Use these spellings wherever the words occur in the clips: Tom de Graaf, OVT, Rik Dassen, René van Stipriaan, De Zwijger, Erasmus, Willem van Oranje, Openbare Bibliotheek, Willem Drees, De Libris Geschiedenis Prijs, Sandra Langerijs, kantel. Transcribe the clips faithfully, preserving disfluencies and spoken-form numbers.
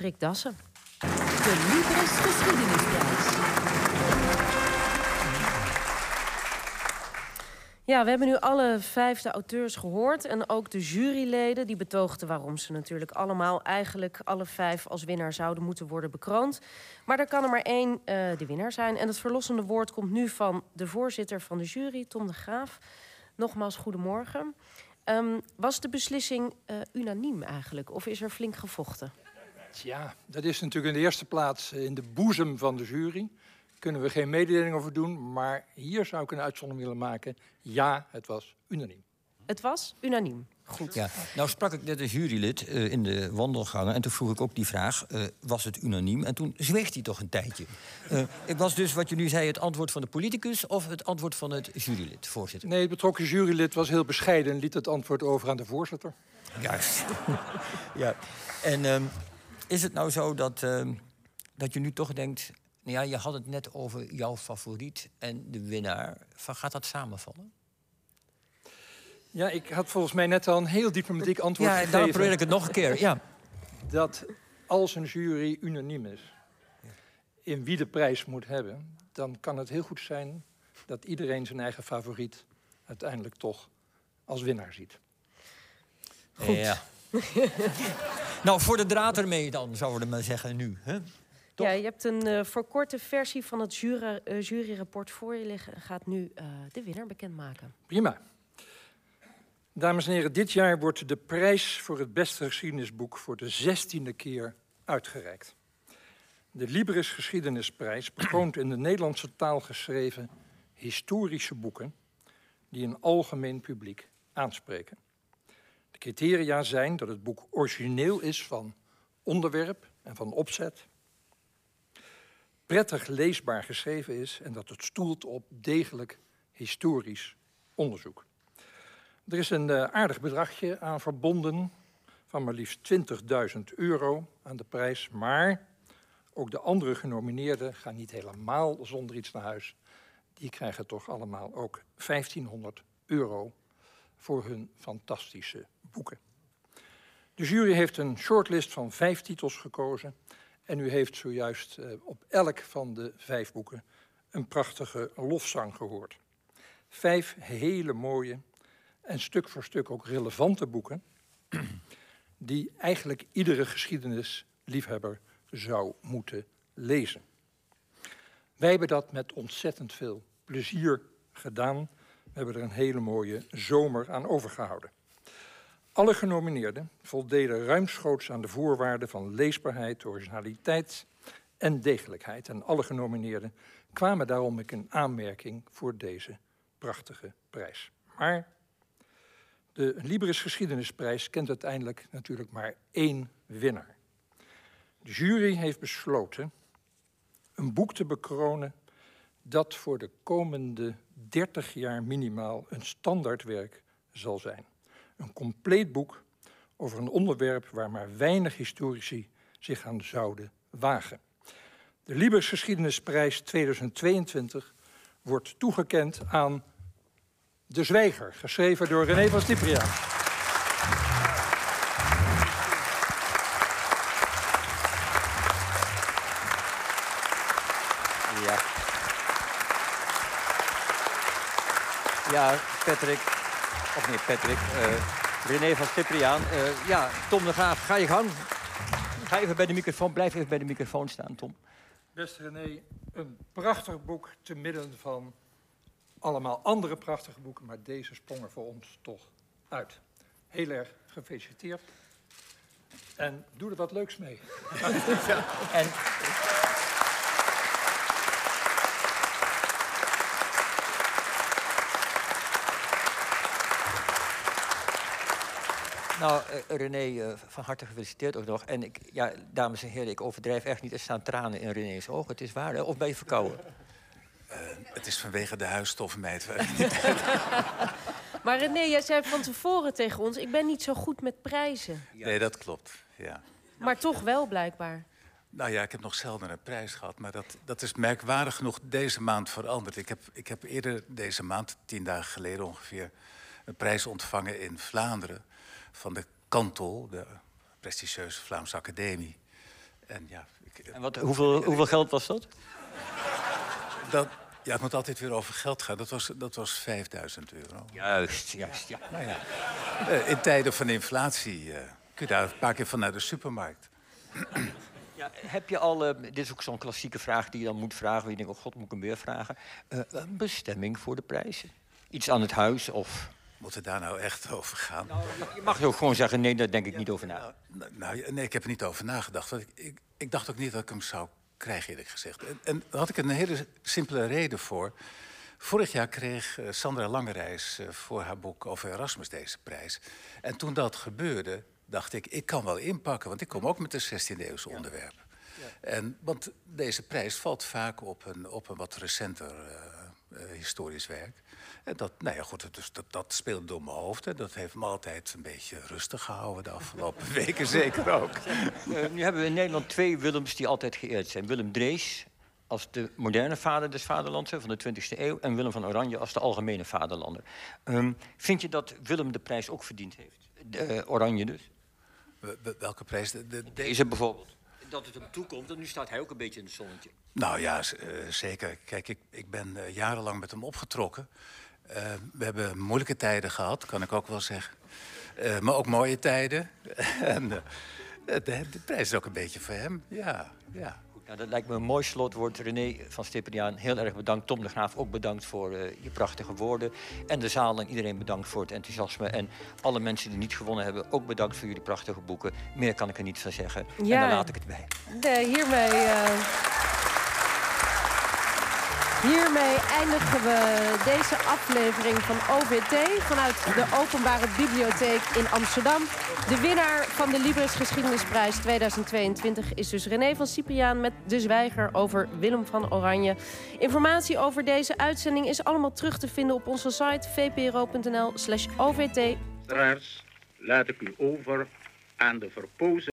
Rik Dassen. De Libris Geschiedenis Prijs. Ja, we hebben nu alle vijfde auteurs gehoord. En ook de juryleden die betoogden waarom ze natuurlijk allemaal... eigenlijk alle vijf als winnaar zouden moeten worden bekroond. Maar er kan er maar één uh, de winnaar zijn. En het verlossende woord komt nu van de voorzitter van de jury, Tom de Graaf. Nogmaals, goedemorgen. Um, was de beslissing uh, unaniem eigenlijk? Of is er flink gevochten? Ja, dat is natuurlijk in de eerste plaats in de boezem van de jury. Kunnen we geen mededeling over doen, maar hier zou ik een uitzondering willen maken. Ja, het was unaniem. Het was unaniem. Goed. Ja, nou sprak ik net een jurylid uh, in de wandelgangen en toen vroeg ik ook die vraag, uh, was het unaniem? En toen zweeg hij toch een tijdje. Uh, ik was dus, wat je nu zei, het antwoord van de politicus of het antwoord van het jurylid, voorzitter? Nee, het betrokken jurylid was heel bescheiden en liet het antwoord over aan de voorzitter. Juist. Ja. En um, is het nou zo dat, um, dat je nu toch denkt... Nou ja, je had het net over jouw favoriet en de winnaar. Van, gaat dat samenvallen? Ja, ik had volgens mij net al een heel diplomatiek antwoord ja, gegeven. Ja, daarom probeer ik het nog een keer. Ja. Dat als een jury unaniem is in wie de prijs moet hebben... dan kan het heel goed zijn dat iedereen zijn eigen favoriet... uiteindelijk toch als winnaar ziet. Goed. Ja. Nou, voor de draad ermee dan, zouden we maar zeggen nu. Hè? Ja, je hebt een uh, verkorte versie van het jury, uh, juryrapport voor je liggen... en gaat nu uh, de winnaar bekendmaken. Prima. Dames en heren, dit jaar wordt de prijs voor het beste geschiedenisboek... voor de zestiende keer uitgereikt. De Libris Geschiedenisprijs bekroont in de Nederlandse taal geschreven... historische boeken die een algemeen publiek aanspreken. De criteria zijn dat het boek origineel is van onderwerp en van opzet... prettig leesbaar geschreven is en dat het stoelt op degelijk historisch onderzoek. Er is een uh, aardig bedragje aan verbonden van maar liefst twintigduizend euro aan de prijs. Maar ook de andere genomineerden gaan niet helemaal zonder iets naar huis. Die krijgen toch allemaal ook vijftienhonderd euro voor hun fantastische boeken. De jury heeft een shortlist van vijf titels gekozen... En u heeft zojuist uh, op elk van de vijf boeken een prachtige lofzang gehoord. Vijf hele mooie en stuk voor stuk ook relevante boeken... die eigenlijk iedere geschiedenisliefhebber zou moeten lezen. Wij hebben dat met ontzettend veel plezier gedaan. We hebben er een hele mooie zomer aan overgehouden. Alle genomineerden voldeden ruimschoots aan de voorwaarden van leesbaarheid, originaliteit en degelijkheid. En alle genomineerden kwamen daarom in aanmerking voor deze prachtige prijs. Maar de Libris Geschiedenisprijs kent uiteindelijk natuurlijk maar één winnaar. De jury heeft besloten een boek te bekronen dat voor de komende dertig jaar minimaal een standaardwerk zal zijn. Een compleet boek over een onderwerp waar maar weinig historici zich aan zouden wagen. De Libris Geschiedenisprijs tweeduizend tweeëntwintig wordt toegekend aan De Zwijger, geschreven door René van Stipriaan. Ja, ja Patrick. Of nee, Patrick. Uh, René van Stipriaan. Uh, ja, Tom de Graaf, ga je gang. Ga even bij de microfoon, blijf even bij de microfoon staan, Tom. Beste René, een prachtig boek te midden van allemaal andere prachtige boeken... maar deze sprong er voor ons toch uit. Heel erg gefeliciteerd. En doe er wat leuks mee. Ja. En... Nou, uh, René, uh, van harte gefeliciteerd ook nog. En ik, ja, dames en heren, ik overdrijf echt niet. Er staan tranen in René's ogen. Het is waar, hè? Of ben je verkouden? Uh, het is vanwege de huisstof, meid. Maar René, jij zei van tevoren tegen ons... ik ben niet zo goed met prijzen. Ja. Nee, dat klopt, ja. Maar toch wel, blijkbaar. Nou ja, ik heb nog zelden een prijs gehad. Maar dat, dat is merkwaardig genoeg deze maand veranderd. Ik heb, ik heb eerder deze maand, tien dagen geleden ongeveer... een prijs ontvangen in Vlaanderen... van de kantel, de prestigieuze Vlaamse Academie. En, ja, ik, en wat, hoeveel, en, hoeveel geld was dat? dat ja, het moet altijd weer over geld gaan. Dat was, dat was vijfduizend euro. Juist, juist. Ja. Nou ja. In tijden van inflatie uh, kun je daar een paar keer van naar de supermarkt. Ja, heb je al, uh, dit is ook zo'n klassieke vraag die je dan moet vragen. Waar je denkt, oh god, moet ik hem weer vragen. Uh, een bestemming voor de prijzen? Iets aan het huis of... Moet het daar nou echt over gaan? Nou, je mag ook gewoon zeggen, nee, daar denk ik ja, niet over na. Nou, nou, nee, ik heb er niet over nagedacht. Want ik, ik, ik dacht ook niet dat ik hem zou krijgen, eerlijk gezegd. En, en daar had ik een hele simpele reden voor. Vorig jaar kreeg uh, Sandra Langerijs uh, voor haar boek over Erasmus deze prijs. En toen dat gebeurde, dacht ik, ik kan wel inpakken. Want ik kom ook met een zestiende eeuwse ja. onderwerp. Ja. En, want deze prijs valt vaak op een, op een wat recenter uh, uh, historisch werk. En dat, nou ja, goed, dus dat, dat speelde door mijn hoofd. Hè. Dat heeft me altijd een beetje rustig gehouden de afgelopen weken, zeker ook. Uh, nu hebben we in Nederland twee Willems die altijd geëerd zijn. Willem Drees als de moderne vader des vaderlands van de twintigste eeuw... en Willem van Oranje als de algemene vaderlander. Um, vind je dat Willem de prijs ook verdiend heeft? De, uh, Oranje dus? Welke prijs? De, de, Deze bijvoorbeeld. Dat het hem toekomt, en nu staat hij ook een beetje in het zonnetje. Nou ja, uh, zeker. Kijk, ik, ik ben uh, jarenlang met hem opgetrokken. Uh, we hebben moeilijke tijden gehad, kan ik ook wel zeggen. Uh, maar ook mooie tijden. en uh, de, de prijs is ook een beetje voor hem. Ja, ja. Nou, dat lijkt me een mooi slotwoord. René van Stipriaan, heel erg bedankt. Tom de Graaf, ook bedankt voor uh, je prachtige woorden. En de zaal en iedereen bedankt voor het enthousiasme. En alle mensen die niet gewonnen hebben, ook bedankt voor jullie prachtige boeken. Meer kan ik er niet van zeggen. Ja. En dan laat ik het bij. Nee, hiermee... Uh... Hiermee eindigen we deze aflevering van O V T vanuit de Openbare Bibliotheek in Amsterdam. De winnaar van de Libris Geschiedenisprijs tweeduizend tweeëntwintig is dus René van Stipriaan met De Zwijger over Willem van Oranje. Informatie over deze uitzending is allemaal terug te vinden op onze site v p r o punt n l slash o v t. Luisteraars, laat ik u over aan de verpozen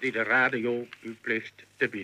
die de radio u plicht te bieden.